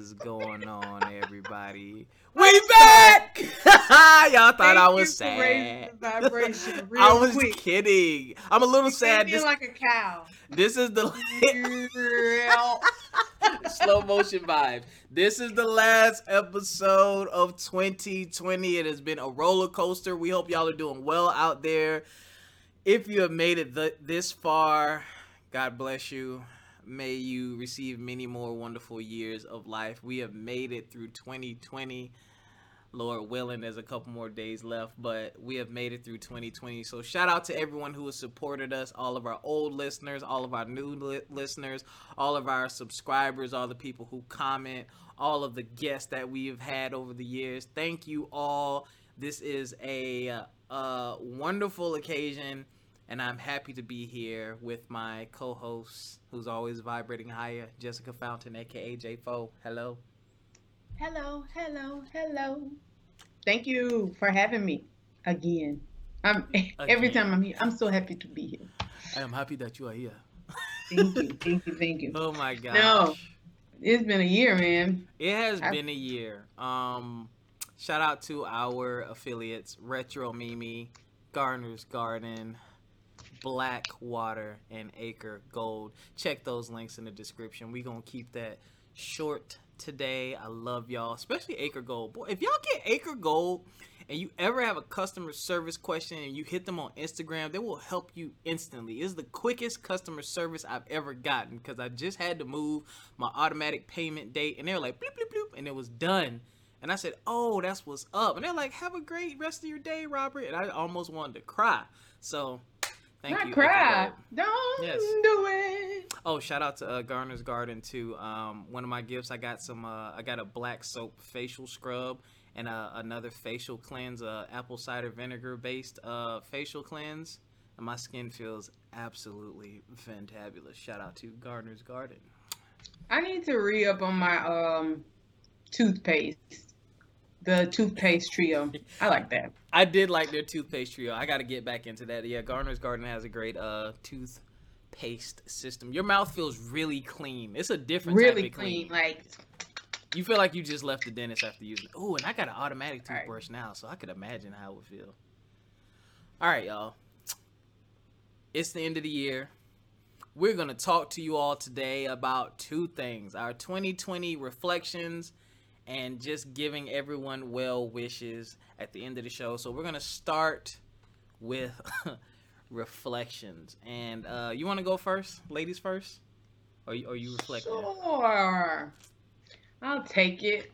is going on, everybody? We back! Y'all thought I was sad. Vibration real I was quick. Kidding. I'm a little sad. You feel like a cow. This is the slow motion vibe. This is the last episode of 2020. It has been a roller coaster. We hope y'all are doing well out there. If you have made it this far, God bless you. May you receive many more wonderful years of life. We have made it through 2020. Lord willing, there's a couple more days left, but we have made it through 2020. So shout out to everyone who has supported us, all of our old listeners, all of our new listeners, all of our subscribers, all the people who comment, all of the guests that we've had over the years. Thank you all. This is a wonderful occasion. And I'm happy to be here with my co-host, who's always vibrating higher, Jessica Fountain, a.k.a. JFO. Hello. Hello, hello, hello. Thank you for having me again. Every time I'm here, I'm so happy to be here. I am happy that you are here. Thank you, thank you, thank you. Oh, my gosh. No, it's been a year, man. It has been a year. Shout out to our affiliates, Retro Mimi, Garner's Garden, Blackwater, and Acre Gold. Check those links in the description. We're gonna keep that short today. I love y'all, especially Acre Gold. Boy, if y'all get Acre Gold and you ever have a customer service question and you hit them on Instagram, they will help you instantly. It's the quickest customer service I've ever gotten, because I just had to move my automatic payment date and they were like bloop bloop bloop and it was done. And I said, oh, that's what's up. And they're like, have a great rest of your day, Robert. And I almost wanted to cry. So thank not you. Cry. Don't do it. Oh, shout out to Garner's Garden too. One of my gifts, I got some. I got a black soap facial scrub and another facial cleanse, apple cider vinegar based facial cleanse, and my skin feels absolutely fantabulous. Shout out to Garner's Garden. I need to re-up on my toothpaste. The toothpaste trio. I like that. I did like their toothpaste trio. I got to get back into that. Yeah, Garner's Garden has a great toothpaste system. Your mouth feels really clean. It's a different type of clean. Really clean. Like, you feel like you just left the dentist after using it. Oh, and I got an automatic toothbrush now, so I could imagine how it would feel. All right, y'all. It's the end of the year. We're going to talk to you all today about two things. Our 2020 reflections and just giving everyone well wishes at the end of the show. So we're going to start with reflections. And you want to go first? Ladies first? Or you reflecting? Sure. I'll take it.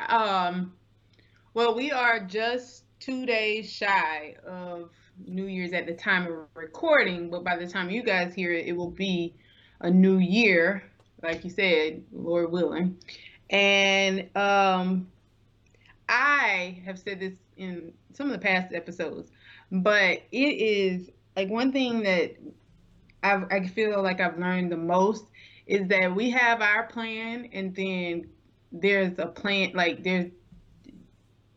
Well, we are just 2 days shy of New Year's at the time of recording. But by the time you guys hear it, it will be a new year. Like you said, Lord willing. And I have said this in some of the past episodes, but it is like one thing that I feel like I've learned the most is that we have our plan, and then there's a plan, like there's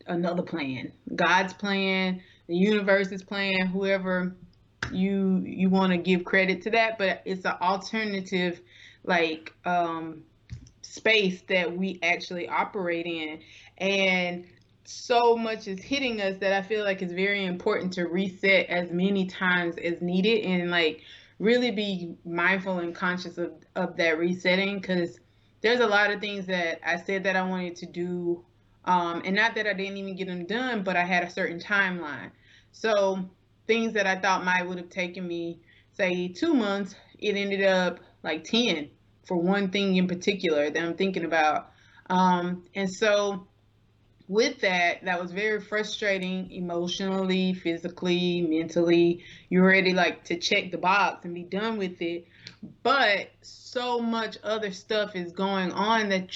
another plan, God's plan, the universe's plan, whoever you want to give credit to that, but it's an alternative, like, space that we actually operate in. And so much is hitting us that I feel like it's very important to reset as many times as needed, and like really be mindful and conscious of that resetting, because there's a lot of things that I said that I wanted to do, and not that I didn't even get them done, but I had a certain timeline. So things that I thought might would have taken me, say, 2 months, it ended up like 10 for one thing in particular that I'm thinking about. And so with that was very frustrating emotionally, physically, mentally. You're ready like to check the box and be done with it. But so much other stuff is going on that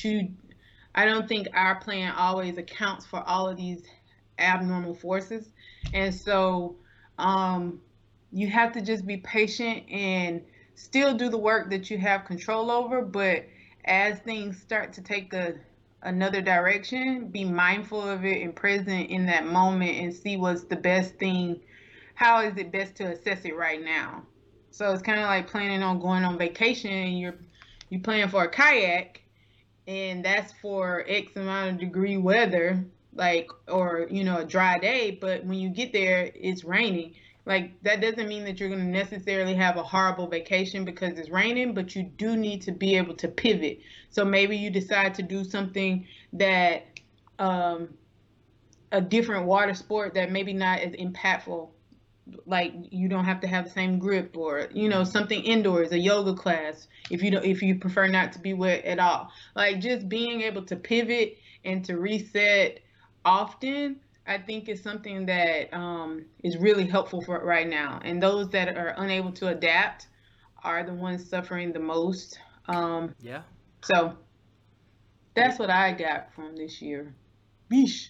I don't think our plan always accounts for all of these abnormal forces. And so you have to just be patient and still do the work that you have control over, but as things start to take another direction, be mindful of it and present in that moment and see what's the best thing. How is it best to assess it right now? So it's kind of like planning on going on vacation, and you plan for a kayak, and that's for X amount of degree weather, like, or, you know, a dry day, but when you get there, it's raining. Like, that doesn't mean that you're going to necessarily have a horrible vacation because it's raining, but you do need to be able to pivot. So maybe you decide to do something that, a different water sport that maybe not as impactful. Like, you don't have to have the same grip, or, you know, something indoors, a yoga class, if you prefer not to be wet at all. Like, just being able to pivot and to reset often, I think, is something that is really helpful for right now. And those that are unable to adapt are the ones suffering the most. Yeah. So that's what I got from this year. Beesh.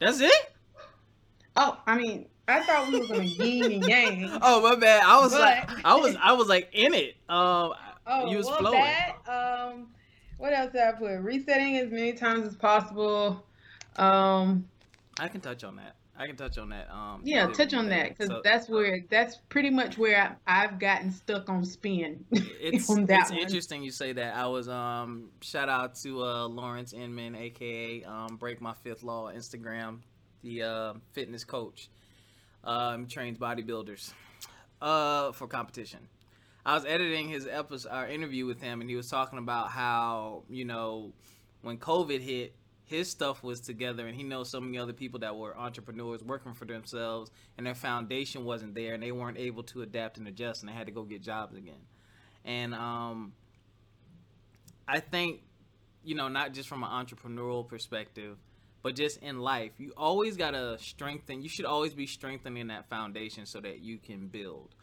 That's it? Oh, I mean, I thought we were gonna yin and yang. Oh, my bad. I was like in it. You was flowing. What else did I put? Resetting as many times as possible. I can touch on that. Yeah, touch on that, because so, that's pretty much where I've gotten stuck on spin. It's interesting you say that. I was shout out to Lawrence Enman, aka Break My Fifth Law, Instagram, the fitness coach, trains bodybuilders for competition. I was editing his episode, our interview with him, and he was talking about how, you know, when COVID hit, his stuff was together, and he knows so many other people that were entrepreneurs working for themselves, and their foundation wasn't there, and they weren't able to adapt and adjust, and they had to go get jobs again. And I think, you know, not just from an entrepreneurial perspective, but just in life, you always got to strengthen. You should always be strengthening that foundation so that you can build.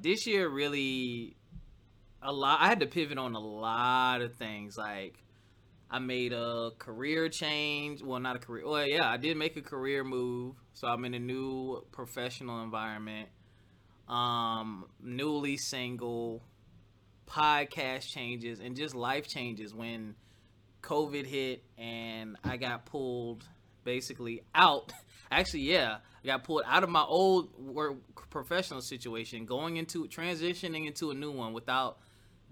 This year, really, I had to pivot on a lot of things. Like, I made a career change. Well, not a career. Well, yeah, I did make a career move. So I'm in a new professional environment. Newly single, podcast changes, and just life changes. When COVID hit and I got pulled basically out. Actually, yeah, I got pulled out of my old work professional situation, transitioning into a new one without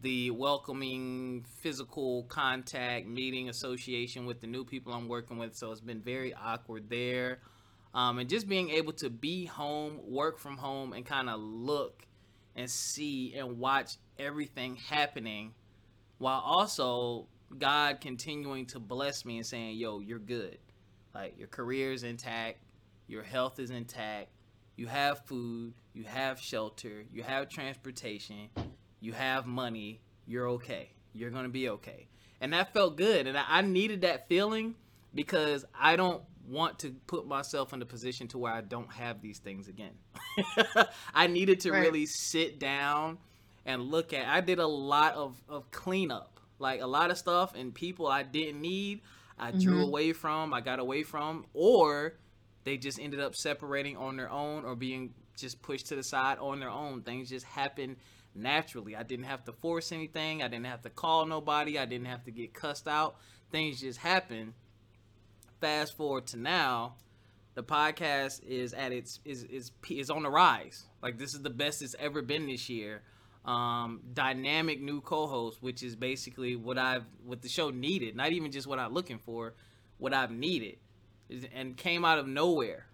the welcoming physical contact, meeting, association with the new people I'm working with. So it's been very awkward there. And just being able to be home, work from home, and kind of look and see and watch everything happening, while also God continuing to bless me and saying, yo, you're good. Like, your career is intact. Your health is intact. You have food. You have shelter. You have transportation. You have money, you're okay. You're going to be okay. And that felt good. And I needed that feeling, because I don't want to put myself in a position to where I don't have these things again. I needed to really sit down and look at. I did a lot of cleanup, like a lot of stuff, and people I didn't need, I drew away from, I got away from, or they just ended up separating on their own or being just pushed to the side on their own. Things just happened naturally. I didn't have to force anything. I didn't have to call nobody. I didn't have to get cussed out. Things just happened. Fast forward to now, the podcast is at its is on the rise. Like, this is the best it's ever been this year. Dynamic new co-host, which is basically what the show needed. Not even just what I'm looking for, what I've needed, and came out of nowhere.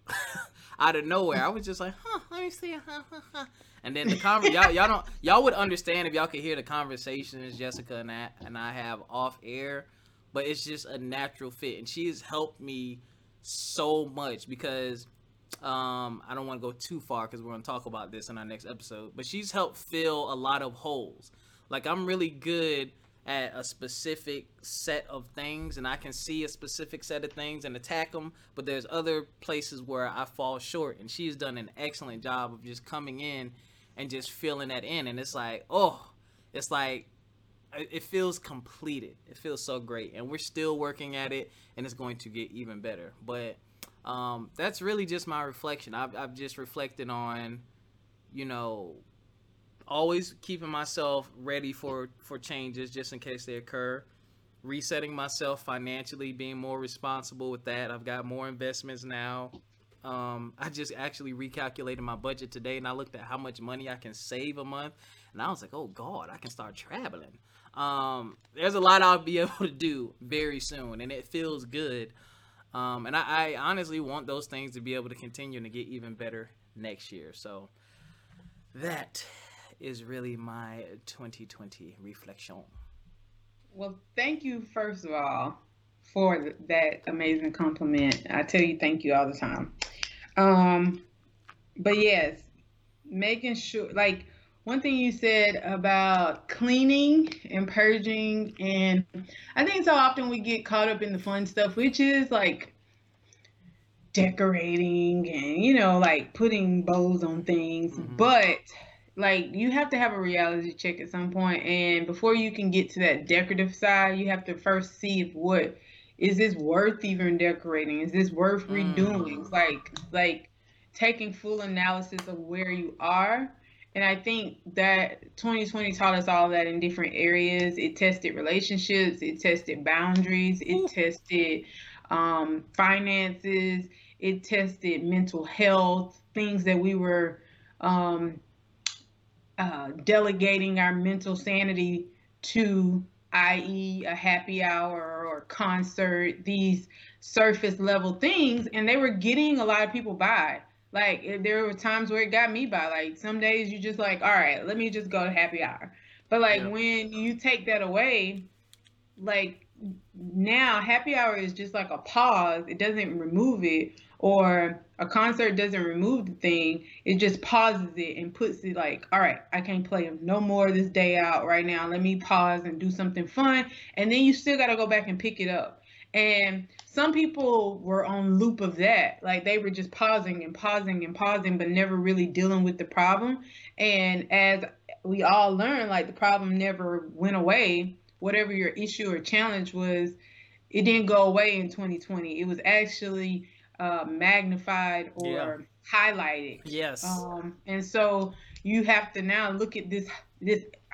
Out of nowhere, I was just like, let me see. And then the y'all would understand if y'all could hear the conversations Jessica and I have off air, but it's just a natural fit, and she has helped me so much, because I don't want to go too far, because we're going to talk about this in our next episode, but she's helped fill a lot of holes. Like, I'm really good at a specific set of things, and I can see a specific set of things and attack them, but there's other places where I fall short, and she's done an excellent job of just coming in and just filling that in. And it feels completed. It feels so great, and we're still working at it, and it's going to get even better. But that's really just my reflection. I've just reflected on, you know, always keeping myself ready for changes just in case they occur. Resetting myself financially, being more responsible with that. I've got more investments now. I just actually recalculated my budget today, and I looked at how much money I can save a month, and I was like, oh God, I can start traveling. There's a lot I'll be able to do very soon, and it feels good. And I honestly want those things to be able to continue and to get even better next year. So that is really my 2020 reflection. Well, thank you, first of all, for that amazing compliment. I tell you thank you all the time. But yes, making sure, like one thing you said about cleaning and purging, and I think so often we get caught up in the fun stuff, which is like decorating and, you know, like putting bows on things, mm-hmm. but like you have to have a reality check at some point, and before you can get to that decorative side, you have to first see if what is this worth even decorating? Is this worth redoing? Mm. Like taking full analysis of where you are. And I think that 2020 taught us all that in different areas. It tested relationships. It tested boundaries. It tested finances. It tested mental health, things that we were delegating our mental sanity to, i.e. a happy hour or concert, these surface level things, and they were getting a lot of people by. Like there were times where it got me by. Like some days you just like, all right, let me just go to happy hour. But like when you take that away, like now happy hour is just like a pause. It doesn't remove it, or a concert doesn't remove the thing. It just pauses it and puts it like, all right, I can't play no more this day out right now. Let me pause and do something fun. And then you still got to go back and pick it up. And some people were on loop of that. Like they were just pausing and pausing and pausing, but never really dealing with the problem. And as we all learned, like the problem never went away. Whatever your issue or challenge was, it didn't go away in 2020. It was actually magnified or highlighted. Yes. And so you have to now look at this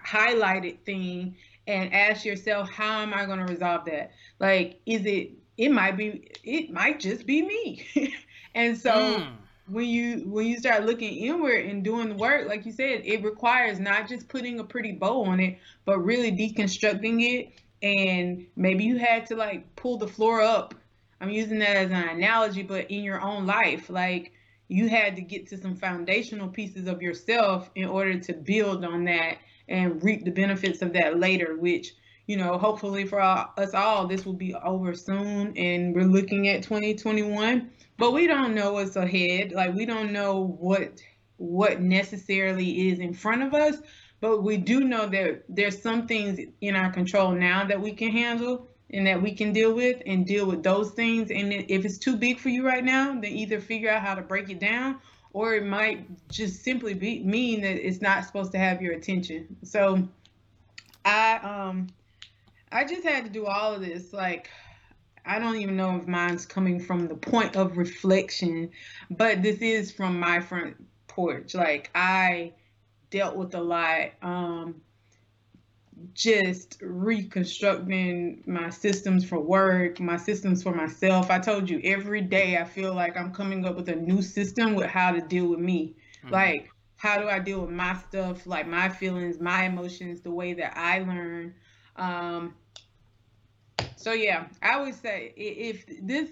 highlighted thing and ask yourself, how am I going to resolve that? Like, it might just be me. And so when you start looking inward and doing the work, like you said, it requires not just putting a pretty bow on it, but really deconstructing it. And maybe you had to like pull the floor up. I'm using that as an analogy, but in your own life, like you had to get to some foundational pieces of yourself in order to build on that and reap the benefits of that later, which, you know, hopefully for us all, this will be over soon. And we're looking at 2021, but we don't know what's ahead. Like we don't know what necessarily is in front of us, but we do know that there's some things in our control now that we can handle and that we can deal with those things. And if it's too big for you right now, then either figure out how to break it down, or it might just simply mean that it's not supposed to have your attention. So I just had to do all of this. Like, I don't even know if mine's coming from the point of reflection, but this is from my front porch. Like, I dealt with a lot, just reconstructing my systems for work, my systems for myself. I told you, every day I feel like I'm coming up with a new system with how to deal with me. Mm-hmm. Like, how do I deal with my stuff, like my feelings, my emotions, the way that I learn. So yeah, I would say if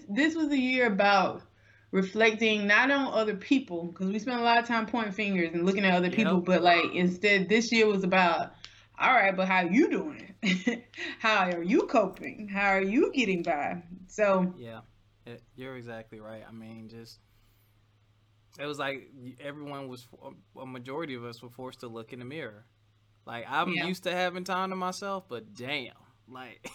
this was a year about reflecting not on other people, because we spent a lot of time pointing fingers and looking at other people, but like instead this year was about, all right, but how you doing? How are you coping? How are you getting by? So yeah, you're exactly right. I mean, just it was like everyone was, a majority of us were forced to look in the mirror. Like I'm used to having time to myself, but damn, like,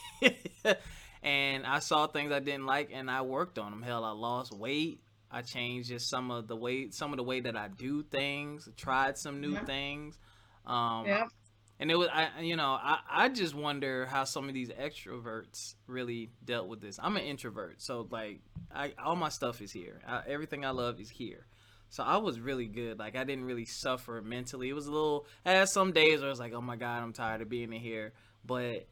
and I saw things I didn't like and I worked on them. Hell, I lost weight. I changed just some of the way that I do things, tried some new things. And it was, I just wonder how some of these extroverts really dealt with this. I'm an introvert. So like all my stuff is here. Everything I love is here. So I was really good. Like I didn't really suffer mentally. It was I had some days where I was like, oh my God, I'm tired of being in here. But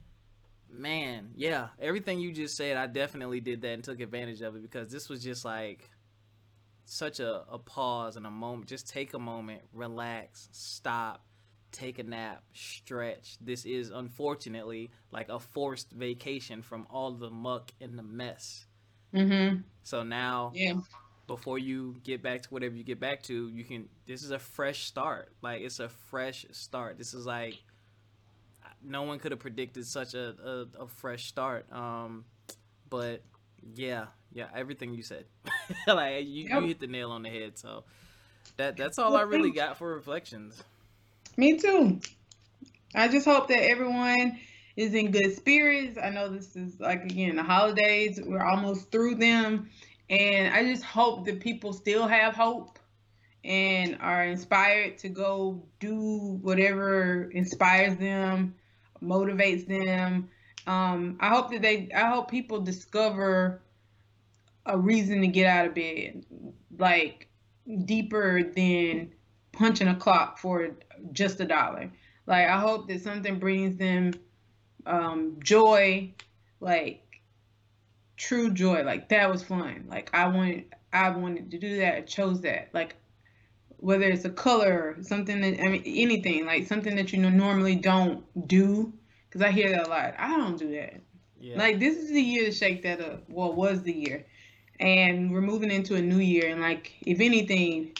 man, yeah, everything you just said, I definitely did that and took advantage of it, because this was just like, such a pause and a moment. Just take a moment, relax, stop, take a nap, stretch. This is unfortunately like a forced vacation from all the muck and the mess. Mm-hmm. So now, before you get back to whatever you get back to, you can, this is a fresh start. Like, it's a fresh start. This is like, no one could have predicted such a fresh start. But yeah, everything you said, like you hit the nail on the head. So that's all I really got for reflections. Me too. I just hope that everyone is in good spirits. I know this is like, again, the holidays, we're almost through them. And I just hope that people still have hope and are inspired to go do whatever inspires them, motivates them. I hope people discover a reason to get out of bed, like deeper than punching a clock for just $1. Like, I hope that something brings them joy, like true joy, like that was fun, like I wanted to do that, I chose that, like whether it's a color, something that, I mean, anything, like something that you normally don't do, because I hear that a lot, I don't do that. Like, this is the year to shake that up. Well, was the year, and we're moving into a new year, and like, if anything,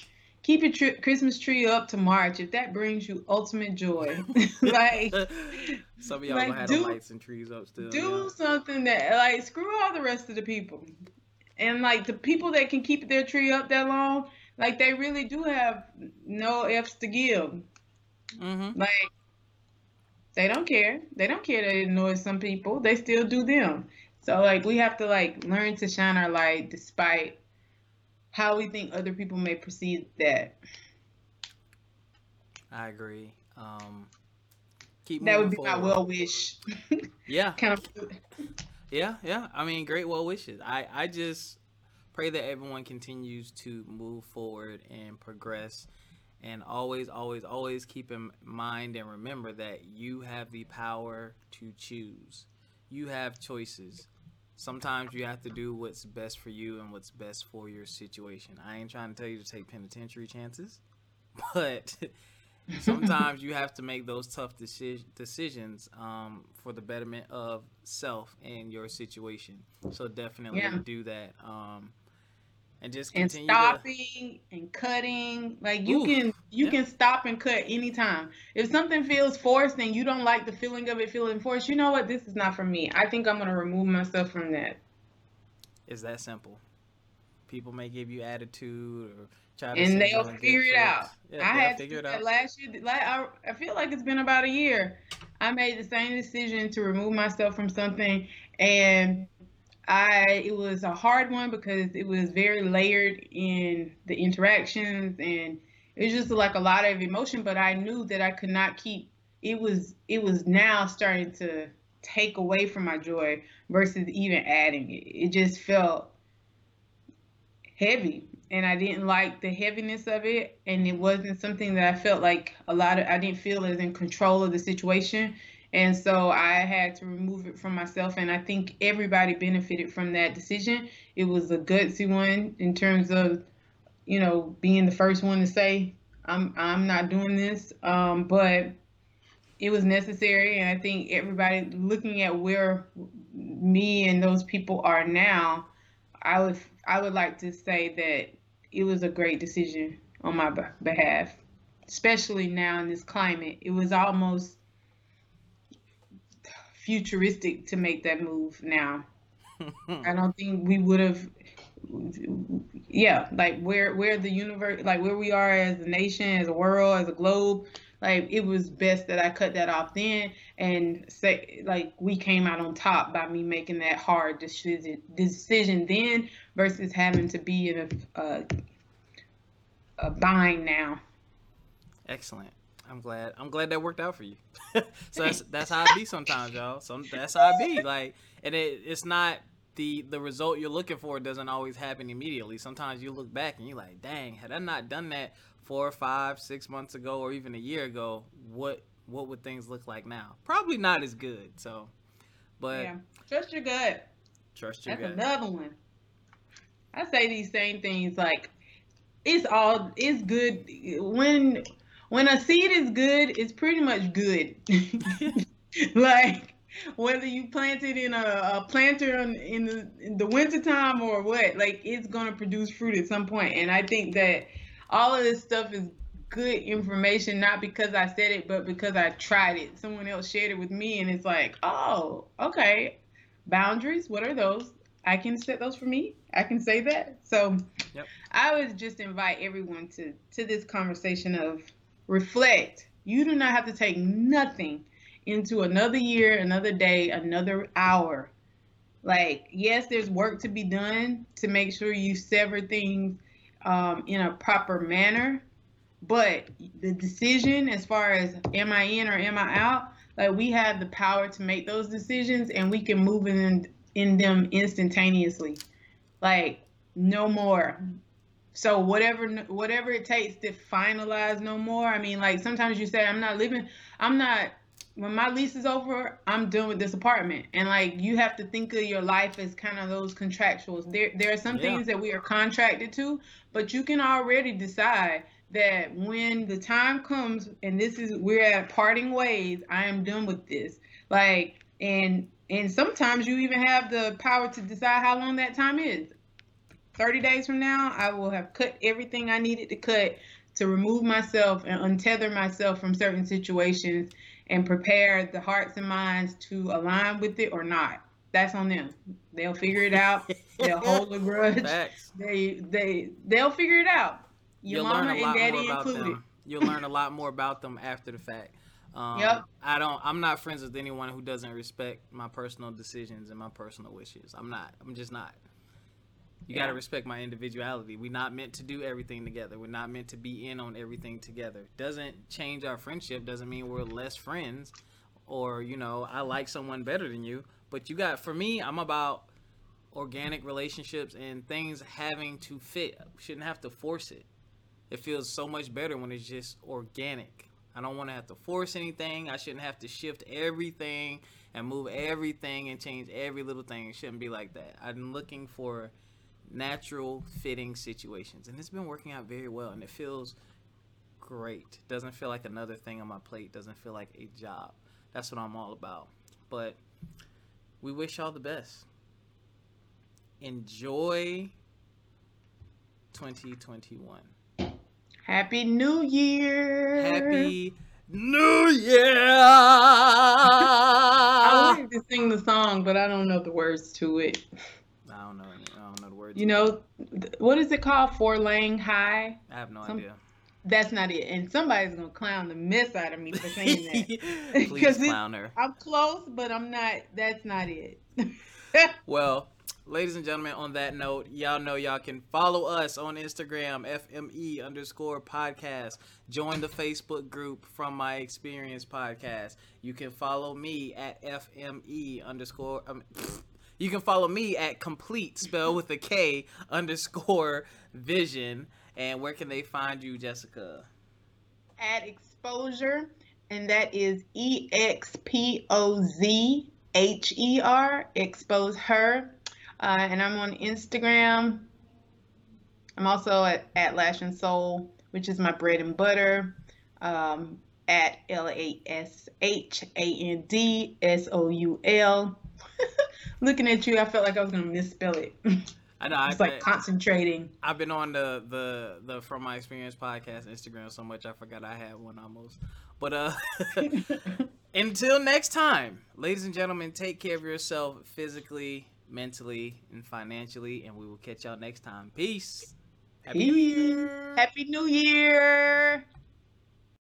keep your Christmas tree up to March if that brings you ultimate joy. Like, some of y'all like, have lights and trees up still. Do something that, like, screw all the rest of the people. And like, the people that can keep their tree up that long, like, they really do have no F's to give. Mm-hmm. Like, they don't care. They don't care that it annoys some people. They still do them. So like, we have to like learn to shine our light despite how we think other people may perceive that. I agree. Keep that would be forward. My well wish. Yeah. Kind of. Yeah. I mean, great well wishes. I just pray that everyone continues to move forward and progress, and always, always, always keep in mind and remember that you have the power to choose. You have choices. Sometimes you have to do what's best for you and what's best for your situation. I ain't trying to tell you to take penitentiary chances, but sometimes you have to make those tough decisions for the betterment of self and your situation. So definitely do that. And just continue. And stopping and cutting. Like, you can stop and cut anytime. If something feels forced and you don't like the feeling of it feeling forced, you know what? This is not for me. I think I'm going to remove myself from that. It's that simple. People may give you attitude or try to... And they'll figure it out. Yeah, I had to do that last year. I feel like it's been about a year. I made the same decision to remove myself from something, and... it was a hard one because it was very layered in the interactions, and it was just like a lot of emotion, but I knew that I could not keep, it was now starting to take away from my joy versus even adding it. It just felt heavy, and I didn't like the heaviness of it, and it wasn't something that I felt like I didn't feel as in control of the situation. And so I had to remove it from myself, and I think everybody benefited from that decision. It was a gutsy one in terms of, you know, being the first one to say, I'm not doing this, but it was necessary. And I think everybody looking at where me and those people are now, I would like to say that it was a great decision on my behalf, especially now in this climate. It was almost futuristic to make that move now. I don't think we would have, like where the universe, like where we are as a nation, as a world, as a globe, like it was best that I cut that off then, and say like we came out on top by me making that hard decision then versus having to be in a bind now. Excellent. I'm glad that worked out for you. So that's how I be sometimes, y'all. So that's how I be. Like, and it's not the result you're looking for doesn't always happen immediately. Sometimes you look back and you're like, dang, had I not done that 4 or 5, 6 months ago, or even a year ago, what would things look like now? Probably not as good. So, but yeah. Trust your gut. Trust your gut. That's another one. I say these same things like, it's good. When a seed is good, it's pretty much good. Like whether you plant it in a planter in the wintertime or what, like it's gonna produce fruit at some point. And I think that all of this stuff is good information, not because I said it, but because I tried it. Someone else shared it with me, and it's like, oh, okay. Boundaries, what are those? I can set those for me. I can say that. So yep. I would just invite everyone to this conversation of reflect. You do not have to take nothing into another year, another day, another hour. Like, yes, there's work to be done to make sure you sever things in a proper manner. But the decision as far as am I in or am I out, like we have the power to make those decisions, and we can move in them instantaneously. Like no more. So whatever it takes to finalize no more. I mean, like sometimes you say, when my lease is over, I'm done with this apartment. And like, you have to think of your life as kind of those contractuals. There are some things that we are contracted to, but you can already decide that when the time comes and we're at parting ways, I am done with this. Like, and sometimes you even have the power to decide how long that time is. 30 days from now, I will have cut everything I needed to cut to remove myself and untether myself from certain situations and prepare the hearts and minds to align with it or not. That's on them. They'll figure it out. They'll hold a grudge. Facts. They'll figure it out. You'll mama learn a lot and daddy more about included. Them. You'll learn a lot more about them after the fact. Yep. I'm not friends with anyone who doesn't respect my personal decisions and my personal wishes. I'm just not. You got to respect my individuality. We're not meant to do everything together. We're not meant to be in on everything together. Doesn't change our friendship. Doesn't mean we're less friends or, you know, I like someone better than you. But for me, I'm about organic relationships and things having to fit. We shouldn't have to force it. It feels so much better when it's just organic. I don't want to have to force anything. I shouldn't have to shift everything and move everything and change every little thing. It shouldn't be like that. I'm looking for natural fitting situations, and it's been working out very well, and it feels great. Doesn't feel like another thing on my plate. Doesn't feel like a job. That's what I'm all about. But we wish y'all the best. Enjoy 2021. Happy New Year. Happy New Year. I wanted to sing the song, but I don't know the words to it. I don't know the words. You know, what is it called? Four Lang High? I have no idea. That's not it. And somebody's going to clown the mess out of me for saying that. Please clown her. I'm close, but I'm not. That's not it. Well, ladies and gentlemen, on that note, y'all know y'all can follow us on Instagram, FME_podcast. Join the Facebook group From My Experience Podcast. You can follow me at FME_ You can follow me at complete spell with a K _vision. And where can they find you, Jessica? At Exposure, and that is EXPOZHER, Expose Her. And I'm on Instagram. I'm also at Lash and Soul, which is my bread and butter, at LASHANDSOUL. Looking at you, I felt like I was going to misspell it. I know. It's like concentrating. I've been on the From My Experience Podcast Instagram so much I forgot I had one almost. But until next time, ladies and gentlemen, take care of yourself physically, mentally, and financially, and we will catch y'all next time. Peace. Happy New Year. Happy New Year.